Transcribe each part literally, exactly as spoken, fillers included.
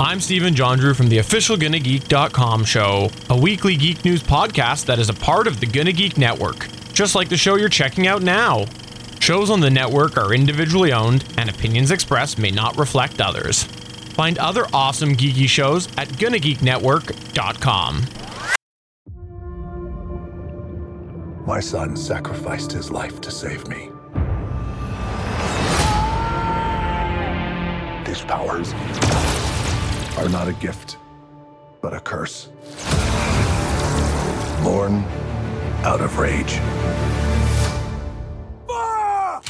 I'm Stephen John Drew from the official Gunna Geek dot com show, a weekly geek news podcast that is a part of the Gunna Geek Network, just like the show you're checking out now. Shows on the network are individually owned, and opinions expressed may not reflect others. Find other awesome geeky shows at Gunna Geek Network dot com. My son sacrificed his life to save me. These powers are not a gift, but a curse. Born out of rage. Ah!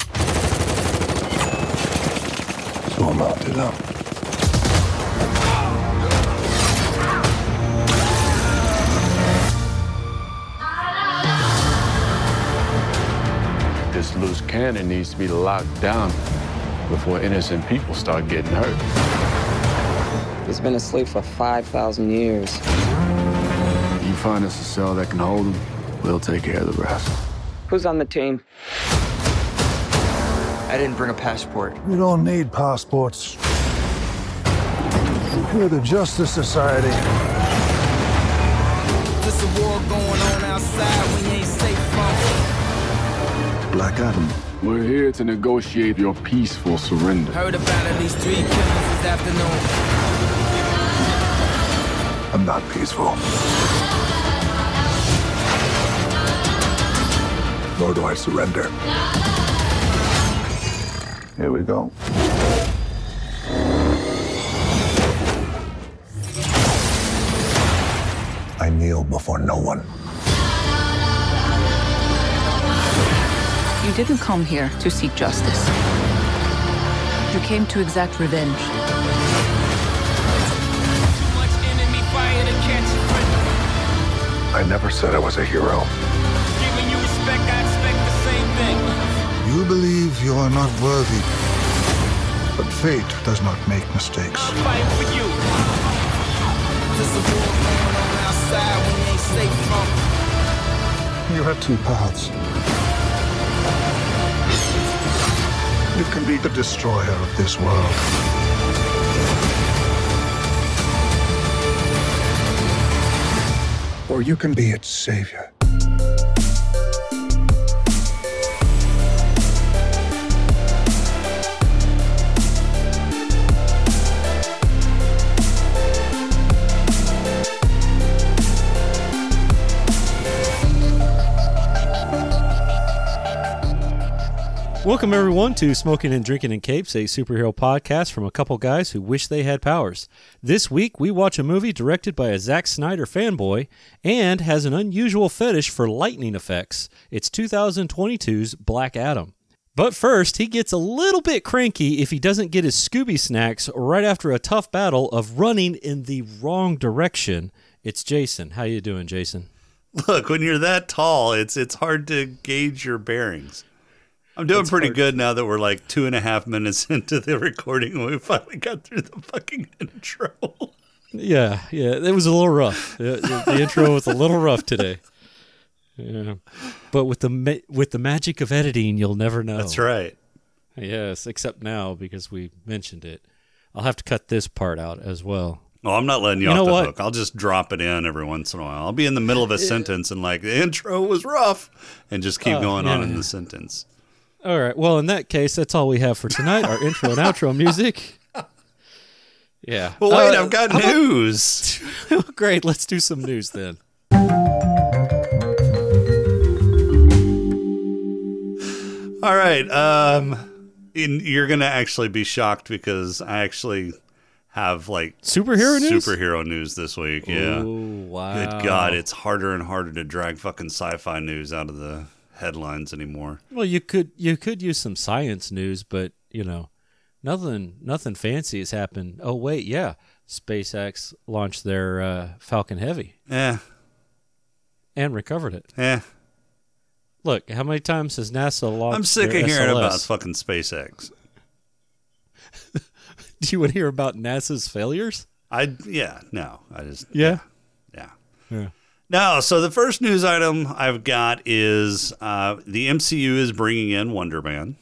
So I mounted up. This loose cannon needs to be locked down before innocent people start getting hurt. He's been asleep for five thousand years. You find us a cell that can hold him, we'll take care of the rest. Who's on the team? I didn't bring a passport. We don't need passports. We're the Justice Society. There's a war going on outside, we ain't safe from it. Black Adam. We're here to negotiate your peaceful surrender. Heard about at least three killings this afternoon. I'm not peaceful. Nor do I surrender. Here we go. I kneel before no one. You didn't come here to seek justice. You came to exact revenge. I never said I was a hero. Giving you respect, I expect the same thing. You believe you are not worthy, but fate does not make mistakes. I'll fight for you. There's a war going on outside, we ain't safe from. You have two paths. You can be the destroyer of this world. Or you can be its savior. Welcome, everyone, to Smoking and Drinking in Capes, a superhero podcast from a couple guys who wish they had powers. This week, we watch a movie directed by a Zack Snyder fanboy and has an unusual fetish for lightning effects. It's two thousand twenty-two's Black Adam. But first, he gets a little bit cranky if he doesn't get his Scooby snacks right after a tough battle of running in the wrong direction. It's Jason. How you doing, Jason? Look, when you're that tall, it's it's hard to gauge your bearings. I'm doing it's pretty hard. Good now that we're like two and a half minutes into the recording and we finally got through the fucking intro. Yeah, yeah, it was a little rough. The, the intro was a little rough today. Yeah, but with the ma- with the magic of editing, you'll never know. That's right. Yes, except now because we mentioned it. I'll have to cut this part out as well. Oh, I'm not letting you, you off the what? hook. I'll just drop it in every once in a while. I'll be in the middle of a it, sentence and like, the intro was rough, and just keep oh, going yeah, on in yeah. the sentence. All right. Well, in that case, that's all we have for tonight, our intro and outro music. Yeah. Well, wait, uh, I've got I'm news. A- Great. Let's do some news then. All right. Um, in, you're going to actually be shocked because I actually have like superhero news? superhero news this week. Yeah. Ooh, wow. Good God. It's harder and harder to drag fucking sci-fi news out of the headlines anymore. Well, you could you could use some science news, but you know, nothing nothing fancy has happened. Oh wait, yeah, SpaceX launched their uh, Falcon Heavy. Yeah, and recovered it. Yeah. Look, how many times has NASA launched? I'm sick their of hearing S L S? About fucking SpaceX. Do you want to hear about NASA's failures? I yeah no I just yeah yeah yeah. yeah. No, so the first news item I've got is uh, the M C U is bringing in Wonder Man.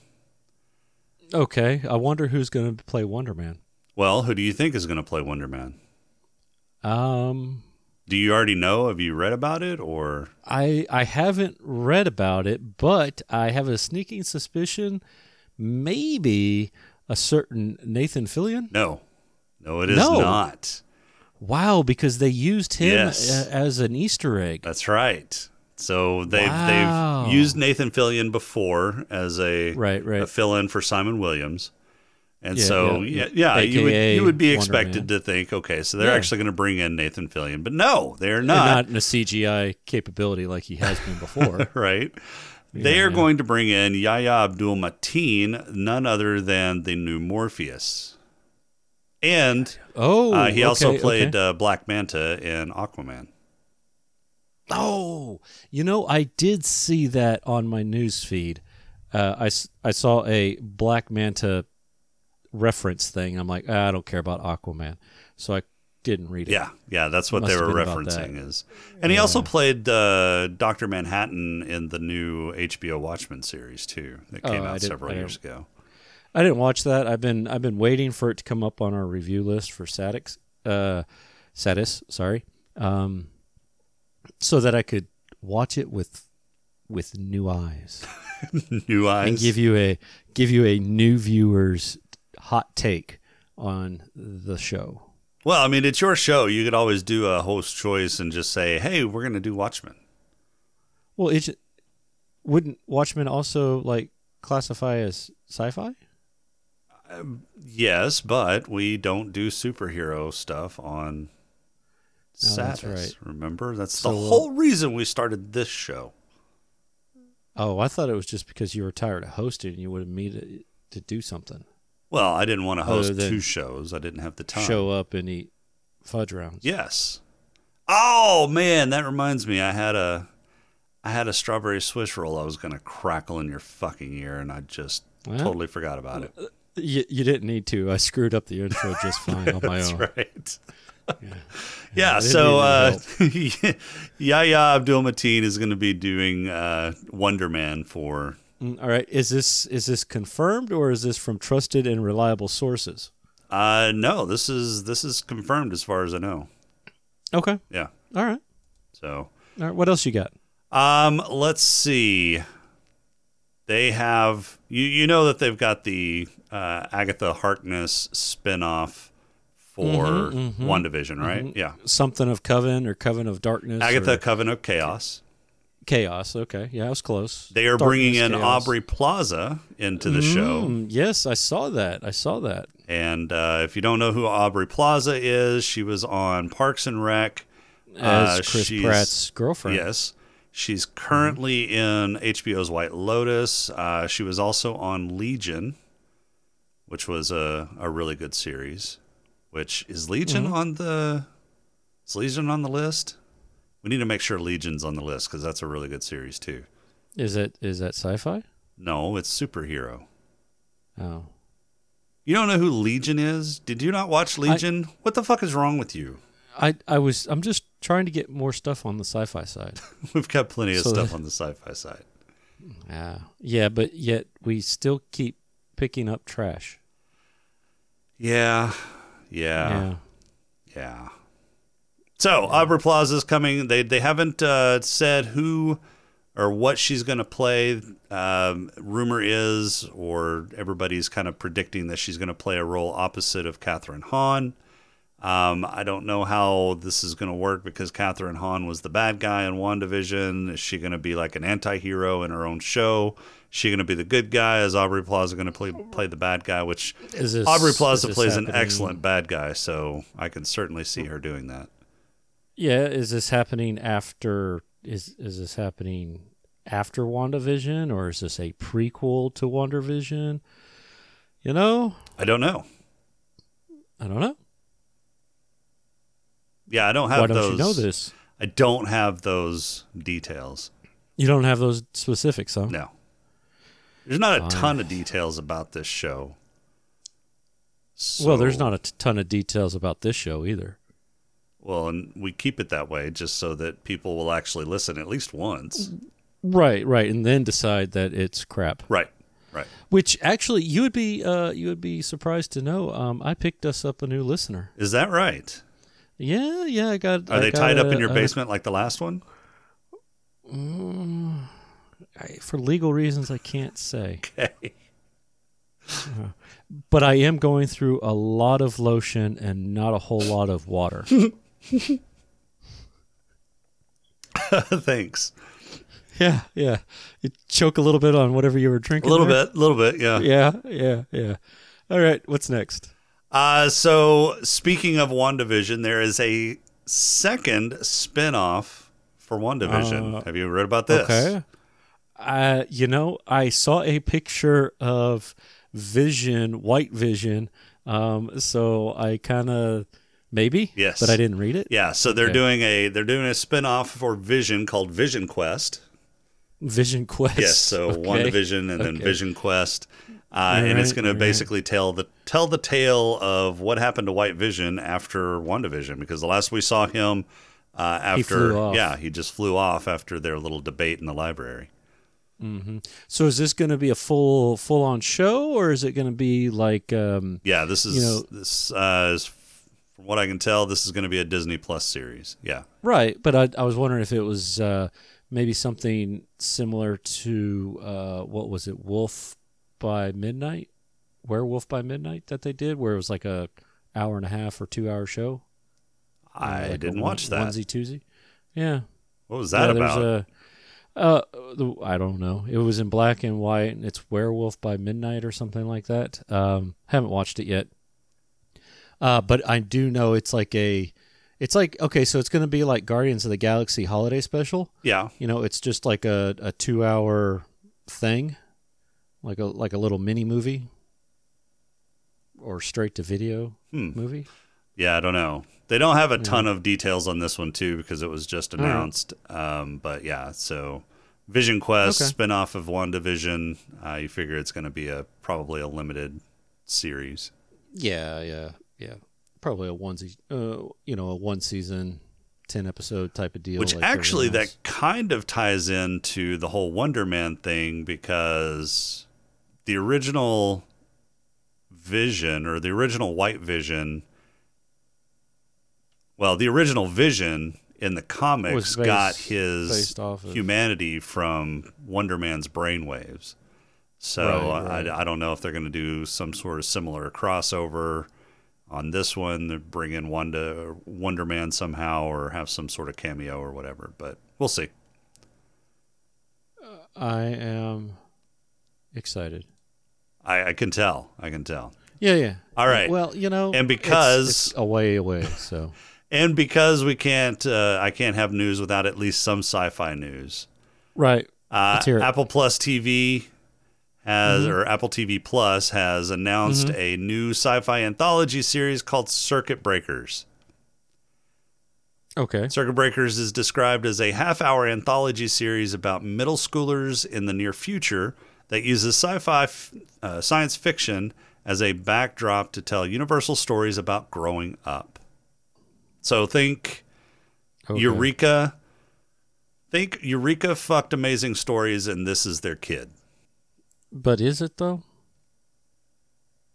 Okay, I wonder who's going to play Wonder Man. Well, who do you think is going to play Wonder Man? Um, do you already know? Have you read about it? Or I, I haven't read about it, but I have a sneaking suspicion maybe a certain Nathan Fillion? No. No, it is no. not. Wow, because they used him yes. as an Easter egg. That's right. So they've wow. they've used Nathan Fillion before as a, right, right. a fill-in for Simon Williams. And yeah, so, yeah, yeah, yeah you would you would be Wonder expected Man. To think, okay, so they're yeah. actually going to bring in Nathan Fillion. But no, they're not. Not in a C G I capability like he has been before. Right. Yeah, they are yeah. going to bring in Yahya Abdul-Mateen, none other than the new Morpheus. And oh, uh, he okay, also played okay. uh, Black Manta in Aquaman. Oh, you know, I did see that on my news feed. Uh, I, I saw a Black Manta reference thing. I'm like, ah, I don't care about Aquaman. So I didn't read it. Yeah, yeah, that's what they were referencing is. And he yeah. also played uh, Doctor Manhattan in the new H B O Watchmen series, too, that came oh, out several years ago. I didn't watch that. I've been I've been waiting for it to come up on our review list for Sadix, uh, Sadis, sorry, um, so that I could watch it with with new eyes, new eyes, and give you a give you a new viewer's hot take on the show. Well, I mean, it's your show. You could always do a host choice and just say, "Hey, we're going to do Watchmen." Well, it wouldn't Watchmen also like classify as sci-fi? Yes, but we don't do superhero stuff on no, Saturdays. That's right. Remember? That's so, the whole reason we started this show. Oh, I thought it was just because you were tired of hosting and you would have needed to do something. Well, I didn't want to host two shows. I didn't have the time. Show up and eat fudge rounds. Yes. Oh, man, that reminds me. I had a I had a strawberry Swiss roll I was going to crackle in your fucking ear, and I just well, totally forgot about it. Uh, You, you didn't need to. I screwed up the intro just fine on my That's own. That's right. Yeah, yeah so uh, Yahya Abdul-Mateen is going to be doing uh, Wonder Man for... All right. Is this is this confirmed, or is this from trusted and reliable sources? Uh, no, this is this is confirmed as far as I know. Okay. Yeah. All right. So. All right. What else you got? Um. Let's see. They have, you, you know that they've got the uh, Agatha Harkness spinoff for mm-hmm, mm-hmm, WandaVision, right? Mm-hmm. Yeah. Something of Coven or Coven of Darkness. Agatha, or... Coven of Chaos. Chaos, okay. Yeah, I was close. They are Darkness, bringing in Chaos. Aubrey Plaza into the mm, show. Yes, I saw that. I saw that. And uh, if you don't know who Aubrey Plaza is, she was on Parks and Rec. As uh, Chris Pratt's girlfriend. Yes. She's currently mm-hmm. in H B O's White Lotus. Uh, she was also on Legion, which was a, a really good series. Which is Legion mm-hmm. on the is Legion on the list? We need to make sure Legion's on the list because that's a really good series too. Is it is that sci-fi? No, it's superhero. Oh, you don't know who Legion is? Did you not watch Legion? I, what the fuck is wrong with you? I, I was I'm just. Trying to get more stuff on the sci-fi side. We've got plenty of so stuff that, on the sci-fi side. Yeah, yeah, but yet we still keep picking up trash. Yeah, yeah, yeah. yeah. So yeah. Aubrey Plaza's coming. They they haven't uh, said who or what she's going to play. Um, rumor is, or everybody's kind of predicting that she's going to play a role opposite of Catherine Hahn. Um, I don't know how this is going to work because Catherine Hahn was the bad guy in WandaVision. Is she going to be like an anti-hero in her own show? Is she going to be the good guy? Is Aubrey Plaza going to play, play the bad guy? Which is this, Aubrey Plaza is plays happening? An excellent bad guy, so I can certainly see her doing that. Yeah, is this happening after? Is is this happening after WandaVision, or is this a prequel to WandaVision? You know, I don't know. I don't know. Yeah, I don't have Why don't those. You know this? I don't have those details. You don't have those specifics, huh? No. There's not a uh, ton of details about this show. So, well, there's not a ton of details about this show either. Well, and we keep it that way just so that people will actually listen at least once. Right, right, and then decide that it's crap. Right, Right. Which actually, you would be uh, you would be surprised to know. Um, I picked us up a new listener. Is that right? Yeah, yeah. I got. Are I they got tied a, up in your a, basement like the last one? Um, I, for legal reasons, I can't say. Okay. Uh, but I am going through a lot of lotion and not a whole lot of water. Thanks. Yeah, yeah. You choke a little bit on whatever you were drinking. A little there. bit, a little bit, yeah. Yeah, yeah, yeah. All right, what's next? Uh, so speaking of WandaVision, there is a second spinoff for WandaVision. Uh, Have you read about this? Okay. Uh, you know, I saw a picture of Vision, White Vision, um, so I kind of... Maybe, yes, but I didn't read it. Yeah, so they're okay. doing a they're doing a spinoff for Vision called Vision Quest. Vision Quest. Yes, so okay. WandaVision and okay. then Vision Quest, uh, and right, it's going to basically right. tell the tell the tale of what happened to White Vision after WandaVision, because the last we saw him uh, after he flew off. yeah he just flew off after their little debate in the library. Mm-hmm. So is this going to be a full full on show, or is it going to be like? Um, yeah, this is you know, this uh, is. From what I can tell, this is going to be a Disney Plus series. Yeah. Right. But I, I was wondering if it was uh, maybe something similar to, uh, what was it, Wolf by Midnight? Werewolf by Midnight that they did, where it was like a hour and a half or two hour show. I like didn't one, watch that. Onesie, twosie. Yeah. What was that yeah, about? A, uh, I don't know. It was in black and white, and it's Werewolf by Midnight or something like that. Um, haven't watched it yet. Uh, but I do know it's like a, it's like, okay, so it's going to be like Guardians of the Galaxy holiday special. Yeah. You know, it's just like a, a two hour thing, like a, like a little mini movie or straight to video hmm. movie. Yeah. I don't know. They don't have a ton yeah. of details on this one too, because it was just announced. Right. Um, but yeah, so Vision Quest okay. spinoff of WandaVision. Uh, you figure it's going to be a, probably a limited series. Yeah. Yeah. Yeah, probably a one, uh, you know, a one season, ten episode type of deal. Which like actually, that kind of ties into the whole Wonder Man thing, because the original Vision or the original White Vision, well, the original Vision in the comics based, got his of... humanity from Wonder Man's brainwaves. So right, right. I, I don't know if they're going to do some sort of similar crossover. On this one, they bring in Wanda, Wonder Man somehow, or have some sort of cameo or whatever. But we'll see. Uh, I am excited. I, I can tell. I can tell. Yeah, yeah. All right. Well, you know, and because it's, it's a way away, so and because we can't, uh, I can't have news without at least some sci-fi news. Right. Uh, Let's hear it. Apple Plus T V. Has, mm-hmm. or Apple T V Plus has announced mm-hmm. a new sci-fi anthology series called Circuit Breakers. Okay. Circuit Breakers is described as a half-hour anthology series about middle schoolers in the near future that uses sci-fi uh, science fiction as a backdrop to tell universal stories about growing up. So think okay. Eureka. Think Eureka fucked Amazing Stories, and this is their kid. But is it, though?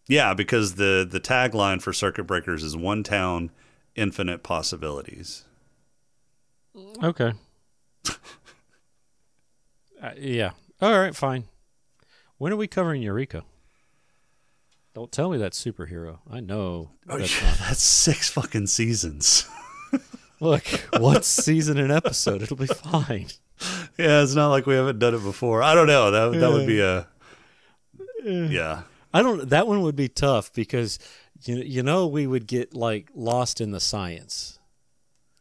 Yeah, because the, the tagline for Circuit Breakers is one town, infinite possibilities. Okay. uh, yeah. All right, fine. When are we covering Eureka? Don't tell me that's superhero. I know. Oh, that's, yeah, that's six fucking seasons. Look, one season an episode. It'll be fine. Yeah, it's not like we haven't done it before. I don't know. That, that yeah. would be a... Yeah. I don't, that one would be tough because, you, you know, we would get like lost in the science.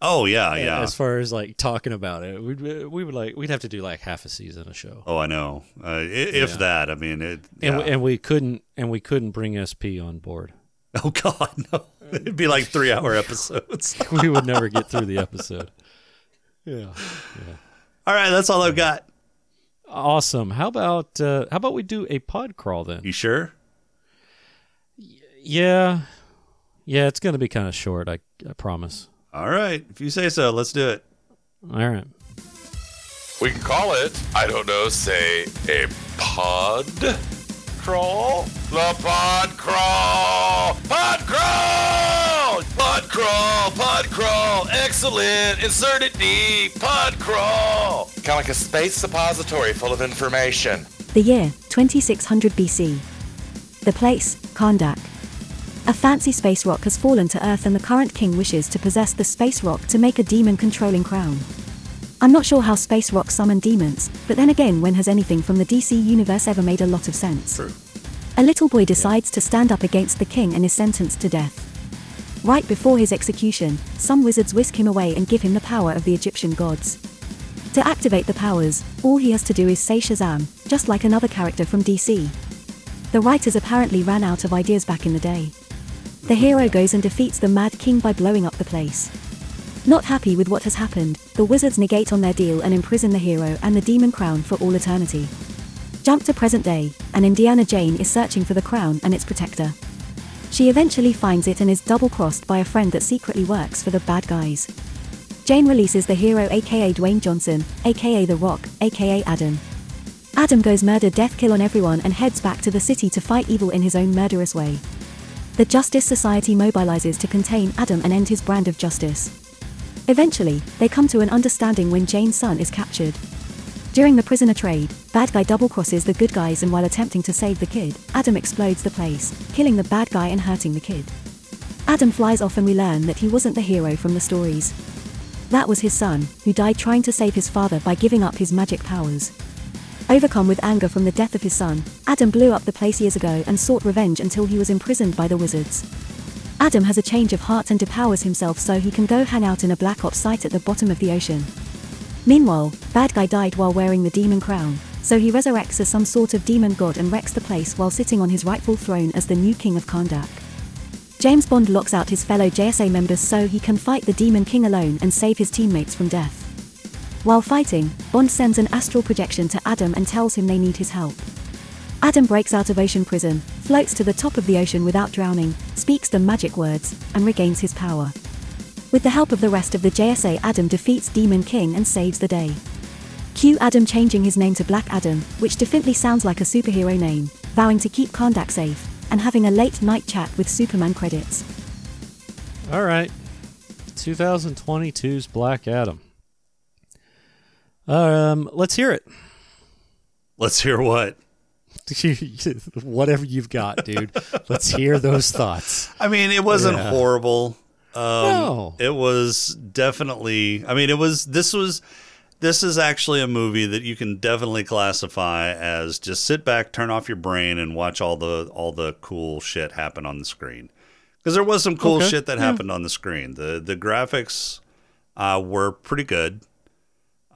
Oh yeah. Yeah. As far as like talking about it, we'd, we would like, we'd have to do like half a season of show. Oh, I know. Uh, if yeah. that, I mean, it, yeah. and, and we couldn't, and we couldn't bring S P on board. Oh God, no. It'd be like three hour episodes. We would never get through the episode. Yeah. Yeah. All right. That's all I've got. Awesome. How about uh, how about we do a pod crawl then? You sure? Y- yeah. Yeah, it's going to be kind of short, I, I promise. All right. If you say so, let's do it. All right. We can call it, I don't know, say a pod crawl. The pod crawl. Pod crawl. Pod crawl. Pod crawl. Excellent. Insert it deep. Pod crawl. Kind of like a space suppository full of information. The year twenty-six hundred B C. The place, Kahndaq. A fancy space rock has fallen to Earth and the current king wishes to possess the space rock to make a demon-controlling crown. I'm not sure how space rocks summon demons, but then again, when has anything from the D C universe ever made a lot of sense? True. A little boy decides to stand up against the king and is sentenced to death. Right before his execution, some wizards whisk him away and give him the power of the Egyptian gods. To activate the powers, all he has to do is say Shazam, just like another character from D C. The writers apparently ran out of ideas back in the day. The hero goes and defeats the Mad King by blowing up the place. Not happy with what has happened, the wizards negate on their deal and imprison the hero and the demon crown for all eternity. Jump to present day, and Indiana Jane is searching for the crown and its protector. She eventually finds it and is double-crossed by a friend that secretly works for the bad guys. Jane releases the hero, aka Dwayne Johnson, aka The Rock, aka Adam. Adam goes murder-death-kill on everyone and heads back to the city to fight evil in his own murderous way. The Justice Society mobilizes to contain Adam and end his brand of justice. Eventually, they come to an understanding when Jane's son is captured. During the prisoner trade, bad guy double-crosses the good guys and while attempting to save the kid, Adam explodes the place, killing the bad guy and hurting the kid. Adam flies off and we learn that he wasn't the hero from the stories. That was his son, who died trying to save his father by giving up his magic powers. Overcome with anger from the death of his son, Adam blew up the place years ago and sought revenge until he was imprisoned by the wizards. Adam has a change of heart and depowers himself so he can go hang out in a black ops site at the bottom of the ocean. Meanwhile, bad guy died while wearing the demon crown, so he resurrects as some sort of demon god and wrecks the place while sitting on his rightful throne as the new king of Kahndaq. James Bond locks out his fellow J S A members so he can fight the demon king alone and save his teammates from death. While fighting, Bond sends an astral projection to Adam and tells him they need his help. Adam breaks out of ocean prison, floats to the top of the ocean without drowning, speaks the magic words, and regains his power. With the help of the rest of the J S A, Adam defeats Demon King and saves the day. Cue Adam changing his name to Black Adam, which definitely sounds like a superhero name, vowing to keep Kahndaq safe, and having a late-night chat with Superman credits. All right, twenty twenty-two's Black Adam. Um, let's hear it. Let's hear what? Whatever you've got, dude. Let's hear those thoughts. I mean, it wasn't yeah. horrible. Um, no. It was definitely, I mean, it was, this was, this is actually a movie that you can definitely classify as just sit back, turn off your brain and watch all the, all the cool shit happen on the screen. Cause there was some cool okay. shit that yeah. happened on the screen. The, the graphics, uh, were pretty good.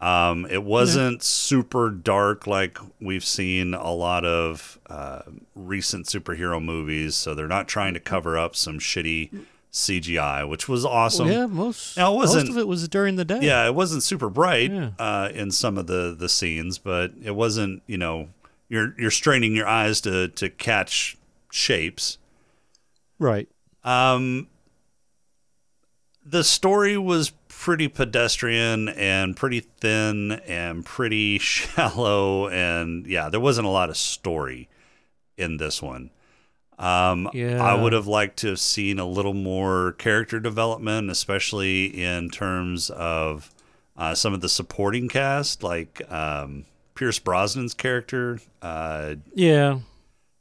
Um, it wasn't yeah. super dark like we've seen a lot of uh, recent superhero movies, so they're not trying to cover up some shitty C G I, which was awesome. Well, yeah, most, now, it wasn't, most of it was during the day. Yeah, it wasn't super bright yeah. uh, in some of the, the scenes, but it wasn't, you know, you're you're straining your eyes to, to catch shapes. Right. Um, the story was pretty pedestrian and pretty thin and pretty shallow, and yeah, there wasn't a lot of story in this one. Um, yeah. I would have liked to have seen a little more character development, especially in terms of uh, some of the supporting cast, like um, Pierce Brosnan's character. Uh, yeah.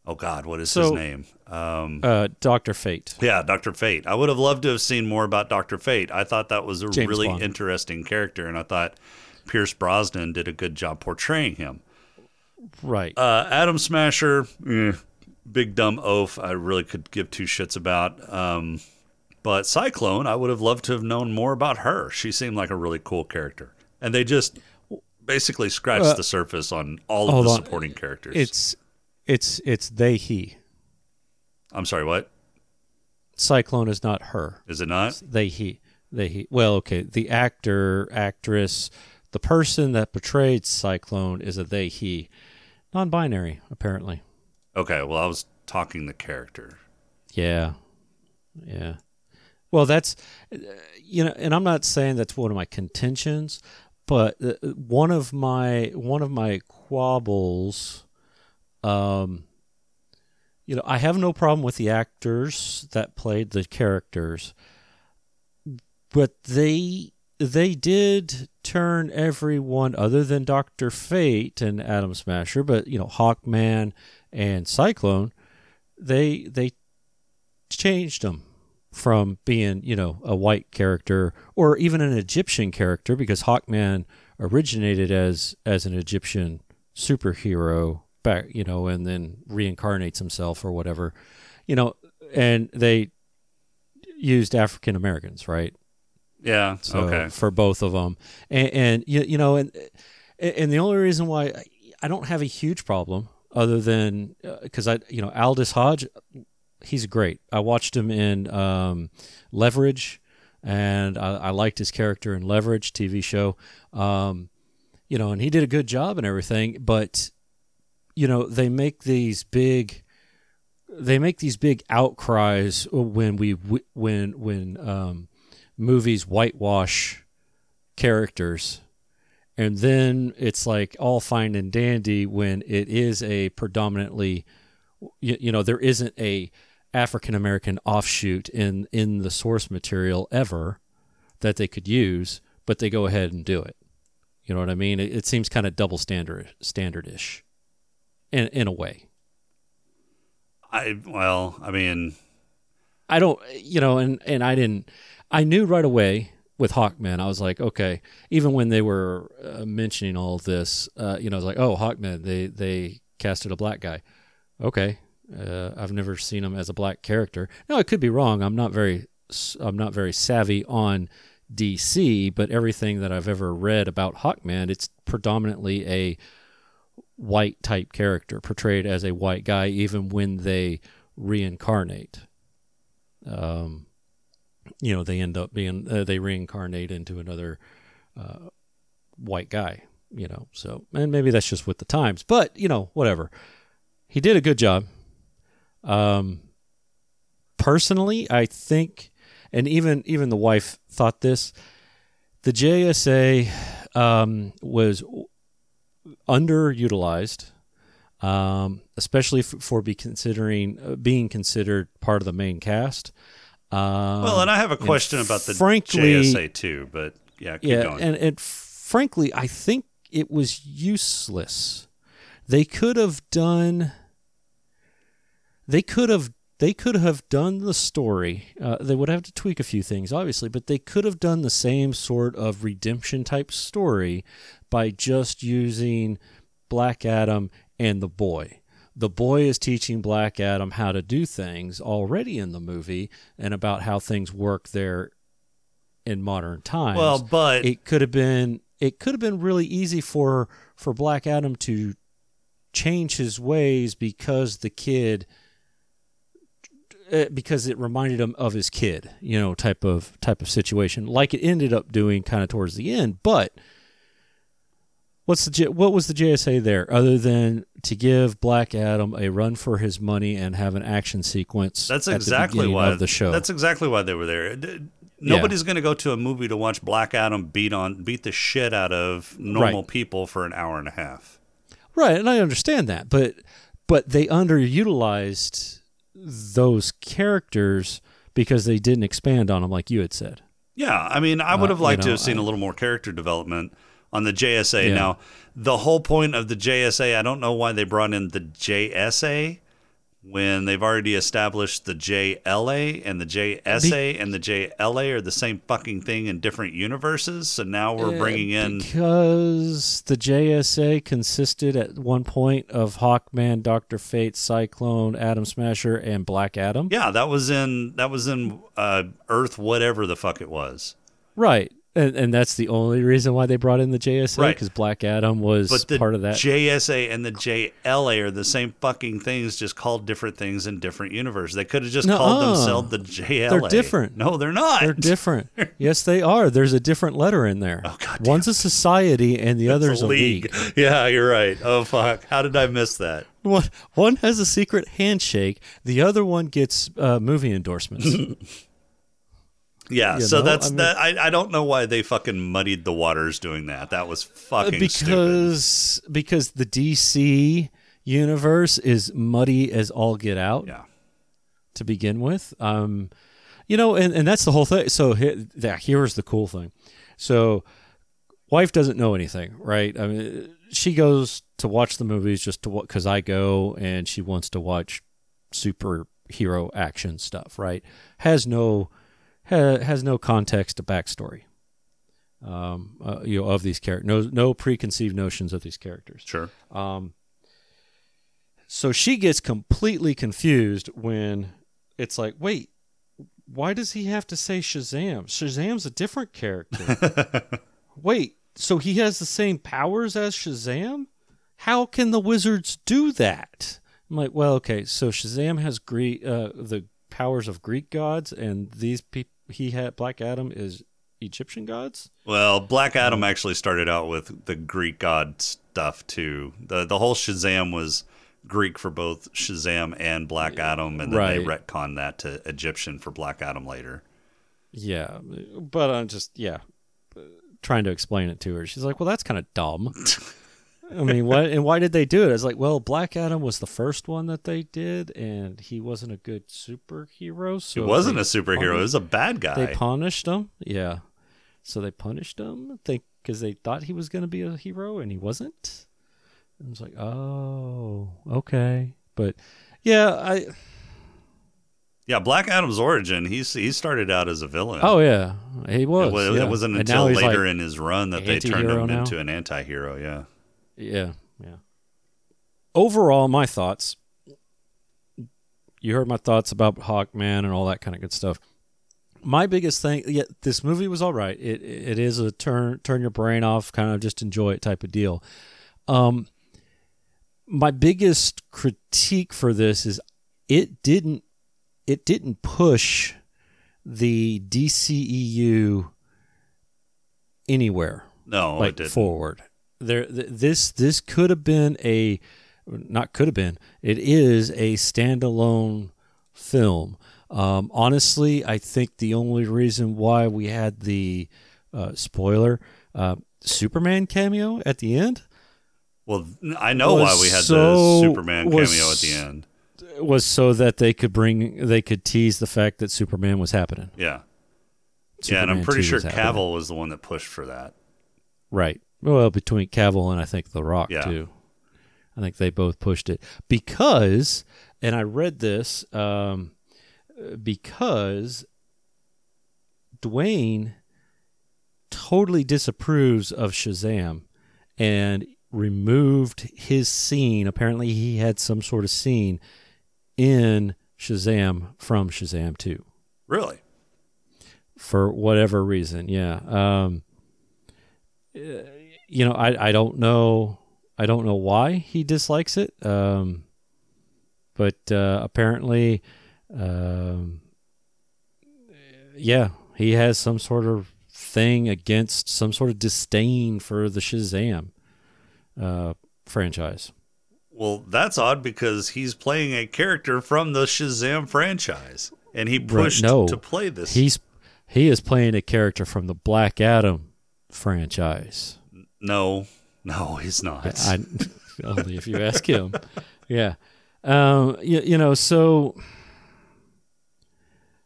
Oh God, what is so, his name? Um, uh, Doctor Fate. Yeah, Doctor Fate. I would have loved to have seen more about Doctor Fate. I thought that was a James really Bond. interesting character, and I thought Pierce Brosnan did a good job portraying him. Right. Uh, Atom Smasher, eh, big dumb oaf I really could give two shits about. Um, but Cyclone, I would have loved to have known more about her. She seemed like a really cool character. And they just basically scratched uh, the surface on all of the on. supporting characters. It's... It's it's they, he. I'm sorry, what? Cyclone is not her. Is it not? It's they, he. They, he. Well, okay, the actor, actress, the person that portrayed Cyclone is a they, he. Non-binary, apparently. Okay, well, I was talking the character. Yeah. Yeah. Well, that's, you know, and I'm not saying that's one of my contentions, but one of my one of my quibbles... Um, you know, I have no problem with the actors that played the characters, but they they did turn everyone other than Doctor Fate and Atom Smasher, but, you know, Hawkman and Cyclone, they they changed them from being, you know, a white character or even an Egyptian character, because Hawkman originated as as an Egyptian superhero back, you know, and then reincarnates himself or whatever, you know, and they used African Americans, right? Yeah. So, okay. For both of them. And, and you, you know, and, and the only reason why I don't have a huge problem other than uh, cause I, you know, Aldous Hodge, he's great. I watched him in um, Leverage, and I, I liked his character in Leverage T V show. Um, you know, and he did a good job and everything, but you know, they make these big, they make these big outcries when we, when, when um, movies whitewash characters. And then it's like all fine and dandy when it is a predominantly, you, you know, there isn't a African-American offshoot in, in the source material ever that they could use, but they go ahead and do it. You know what I mean? It, it seems kind of double standard, standard-ish in, in a way. I, well, I mean, I don't, you know, and, and I didn't, I knew right away with Hawkman, I was like, okay, even when they were uh, mentioning all this, uh, you know, I was like, oh, Hawkman, they, they casted a black guy. Okay. Uh, I've never seen him as a black character. Now, I could be wrong. I'm not very, I'm not very savvy on D C, but everything that I've ever read about Hawkman, it's predominantly a white type character portrayed as a white guy, even when they reincarnate. Um, you know, they end up being, uh, they reincarnate into another uh, white guy, you know, so, and maybe that's just with the times, but, you know, whatever. He did a good job. Um, personally, I think, and even even the wife thought this, the J S A um, was underutilized, um, especially f- for be considering uh, being considered part of the main cast. Um, well, and I have a question about the frankly, J S A too, but yeah, keep yeah, going. And, and frankly, I think it was useless. They could have done. They could have they could have done the story. Uh, they would have to tweak a few things, obviously, but they could have done the same sort of redemption type story by just using Black Adam and the boy. The boy is teaching Black Adam how to do things already in the movie and about how things work there in modern times. Well, but it could have been it could have been really easy for for Black Adam to change his ways because the kid. Because it reminded him of his kid, you know, type of type of situation, like it ended up doing kind of towards the end. But what's the what was the J S A there other than to give Black Adam a run for his money and have an action sequence? That's exactly at the why of the show. That's exactly why they were there. Nobody's yeah. going to go to a movie to watch Black Adam beat on beat the shit out of normal right. people for an hour and a half. Right, and I understand that, but but they underutilized those characters because they didn't expand on them like you had said. Yeah, I mean, I would have liked uh, you know, to have seen I, a little more character development on the J S A. Yeah. Now, the whole point of the J S A, I don't know why they brought in the J S A when they've already established the J L A and the J S A be- and the J L A are the same fucking thing in different universes. So now we're uh, bringing in... Because the J S A consisted at one point of Hawkman, Doctor Fate, Cyclone, Atom Smasher, and Black Adam. Yeah, that was in that was in uh, Earth whatever the fuck it was. Right. And, and that's the only reason why they brought in the J S A, because right. Black Adam was part of that. But the J S A and the J L A are the same fucking things, just called different things in different universes. They could have just Nuh-uh. called themselves the J L A. They're different. No, they're not. They're different. Yes, they are. There's a different letter in there. Oh, God damn. One's a society and the other's a league. a league. Yeah, you're right. Oh, fuck. How did I miss that? One, one has a secret handshake. The other one gets uh, movie endorsements. Yeah, you so know? that's I mean, that. I, I don't know why they fucking muddied the waters doing that. That was fucking because, stupid. Because the D C universe is muddy as all get out. Yeah. To begin with, um, you know, and, and that's the whole thing. So here, here's the cool thing. So wife doesn't know anything, right? I mean, she goes to watch the movies just to what, because I go and she wants to watch superhero action stuff, right? Has no ha, has no context to backstory, um, uh, you know, of these characters. No, no preconceived notions of these characters. Sure. Um, so she gets completely confused when it's like, wait, why does he have to say Shazam? Shazam's a different character. Wait, so he has the same powers as Shazam? How can the wizards do that? I'm like, well, okay, so Shazam has Greek, uh, the powers of Greek gods, and these people, he had Black Adam is Egyptian gods? Well, Black Adam actually started out with the Greek god stuff, too. The, the whole Shazam was Greek for both Shazam and Black Adam, and then right. they retconned that to Egyptian for Black Adam later. Yeah, but I'm just, yeah, trying to explain it to her. She's like, well, that's kind of dumb. I mean, what? And why did they do it? It's like, well, Black Adam was the first one that they did, and he wasn't a good superhero. So he wasn't a superhero. Punished, it was a bad guy. They punished him. Yeah. So they punished him because they, they thought he was going to be a hero, and he wasn't. I was like, oh, okay. But yeah, I yeah, Black Adam's origin, he's he started out as a villain. Oh yeah, he was. It, was, yeah. it wasn't until later like in his run that they turned him now. into an anti-hero, yeah. Yeah, yeah. Overall, my thoughts. You heard my thoughts about Hawkman and all that kind of good stuff. My biggest thing, yeah, this movie was all right. It it is a turn turn your brain off, kind of just enjoy it type of deal. Um, my biggest critique for this is it didn't it didn't push the D C E U anywhere. No, like, it didn't. Forward. There, th- this this could have been a not could have been. It is a standalone film. Um, honestly, I think the only reason why we had the uh, spoiler uh, Superman cameo at the end. Well, I know why we had so, the Superman was, cameo at the end. Was so that they could bring, they could tease the fact that Superman was happening. Yeah, Superman yeah, and I'm pretty sure was Cavill happening. was the one that pushed for that. Right. Well, between Cavill and I think The Rock yeah. too. I think they both pushed it because, and I read this um, because Dwayne totally disapproves of Shazam and removed his scene. Apparently he had some sort of scene in Shazam from Shazam two. Really? For whatever reason, yeah. Um, you know, I, I don't know. I don't know why he dislikes it. Um, but uh, apparently, um, yeah, he has some sort of thing against, some sort of disdain for the Shazam uh franchise. Well, that's odd because he's playing a character from the Shazam franchise and he pushed right, no, to play this. He's he is playing a character from the Black Adam franchise. No. No, he's not. I, I, only if you ask him. Yeah. Um you, you know, so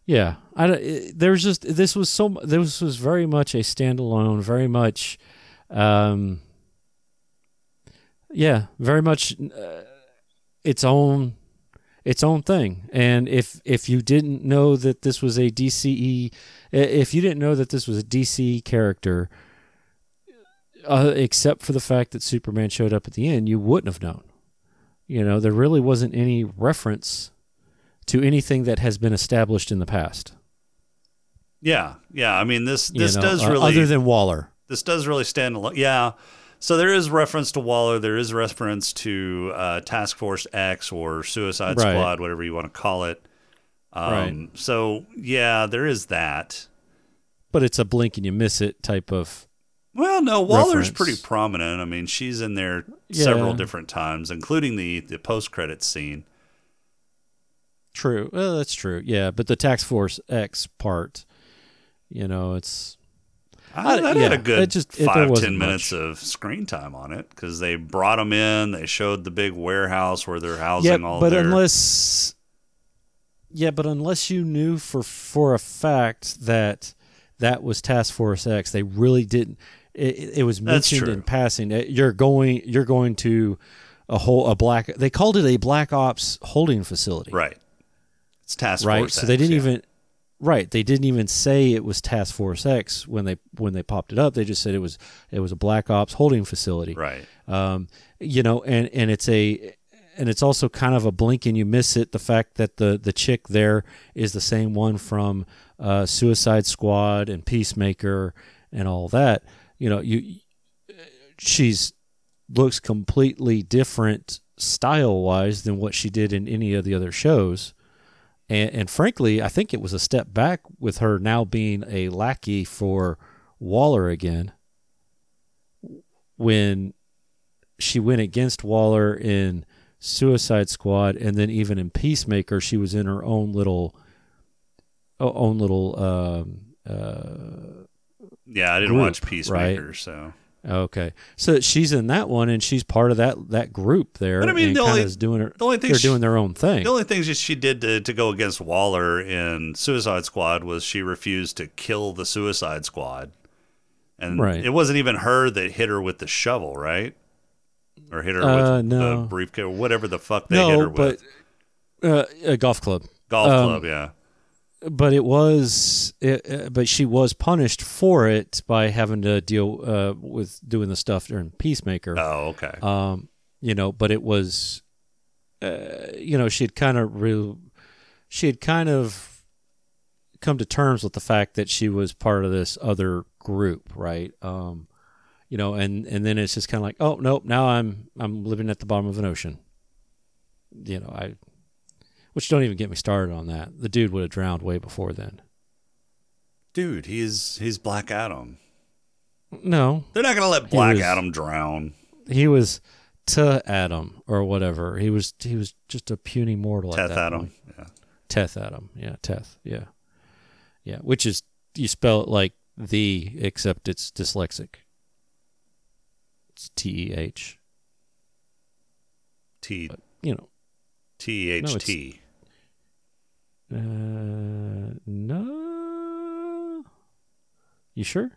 yeah, I it, there's just this was so this was very much a standalone, very much um yeah, very much uh, its own its own thing. And if if you didn't know that this was a D C E, if you didn't know that this was a D C character, uh, except for the fact that Superman showed up at the end, you wouldn't have known. You know, there really wasn't any reference to anything that has been established in the past. Yeah, yeah. I mean, this this you know, does uh, really other than Waller, this does really stand alone. Yeah. So there is reference to Waller. There is reference to uh, Task Force X or Suicide right. Squad, whatever you want to call it. Um, right. So, yeah, there is that. But it's a blink and you miss it type of Well, no, Waller's reference. pretty prominent. I mean, she's in there yeah. several different times, including the, the post-credits scene. True. Well, that's true, yeah. But the Task Force X part, you know, it's... I, that yeah, had a good just, five, ten minutes much. of screen time on it because they brought them in. They showed the big warehouse where they're housing yep, all but their... Unless, yeah, but unless you knew for for a fact that that was Task Force X, they really didn't... It, it was mentioned in passing. You're going You're going to a whole a black... They called it a Black Ops holding facility. Right. It's Task Force right? X. So they didn't yeah. even... Right, they didn't even say it was Task Force X when they when they popped it up. They just said it was it was a Black Ops holding facility. Right, um, you know, and, and it's a and it's also kind of a blink and you miss it. The fact that the the chick there is the same one from uh, Suicide Squad and Peacemaker and all that. You know, you she's looks completely different style wise than what she did in any of the other shows. And, and frankly, I think it was a step back with her now being a lackey for Waller again. When she went against Waller in Suicide Squad, and then even in Peacemaker, she was in her own little, own little. Um, uh, yeah, I didn't group, watch Peacemaker, right? So. Okay, so she's in that one, and she's part of that, that group there. But I mean, and the, only, is doing her, the only thing they're she, doing their own thing. The only thing she did to, to go against Waller in Suicide Squad was she refused to kill the Suicide Squad, and right. it wasn't even her that hit her with the shovel, right? Or hit her uh, with no. the briefcase, or whatever the fuck they no, hit her with. But, uh, a golf club. Golf um, club, yeah. But it was, it, but she was punished for it by having to deal uh, with doing the stuff during Peacemaker. Oh, okay. Um, you know, but it was, uh, you know, she had kind of re- she had kind of come to terms with the fact that she was part of this other group, right? Um, you know, and, and then it's just kind of like, oh nope, now I'm I'm living at the bottom of an ocean. You know, I. Which don't even get me started on that. The dude would have drowned way before then. Dude, he's he's Black Adam. No, they're not gonna let Black was, Adam drown. He was Teth Adam or whatever. He was he was just a puny mortal. Teth at that Adam, point. yeah. Teth Adam, yeah. Teth, yeah, yeah. Which is you spell it like the, except it's dyslexic. It's T E H. T. But, you know. T H T. Uh, no. You sure?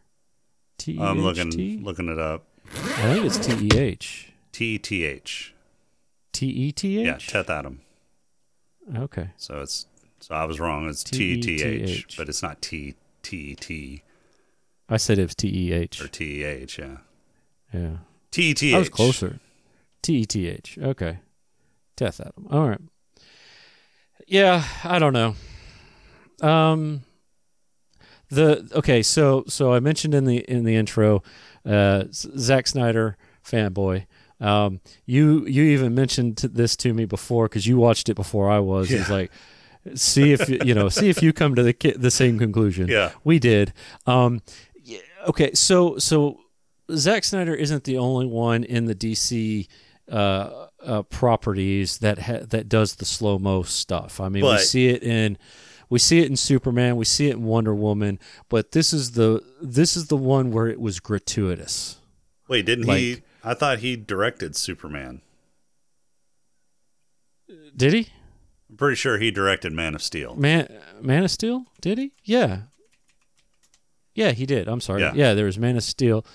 T E H T? I'm looking, looking it up. I think it's T E H. T E T H. T E T H? Yeah, Teth Adam. Okay. So it's so I was wrong. It's T E T H, but it's not T T T. I said it was T E H. Or T E H, yeah. Yeah. T E T H. I was closer. T E T H. Okay. Teth Adam. All right. Yeah, I don't know. Um, the okay, so so I mentioned in the in the intro, uh, Zack Snyder fanboy. Um, you you even mentioned this to me before because you watched it before I was. Yeah. It's like, see if you, you know, see if you come to the the same conclusion. Yeah, we did. Um, yeah, okay, so so Zack Snyder isn't the only one in the D C. Uh, uh, properties that ha- that does the slow mo stuff. I mean, but, we see it in we see it in Superman, we see it in Wonder Woman, but this is the this is the one where it was gratuitous. Wait, didn't like, he? I thought he directed Superman. Did he? I'm pretty sure he directed Man of Steel. Man, Man of Steel? Did he? Yeah, yeah, he did. I'm sorry. Yeah, yeah there was Man of Steel.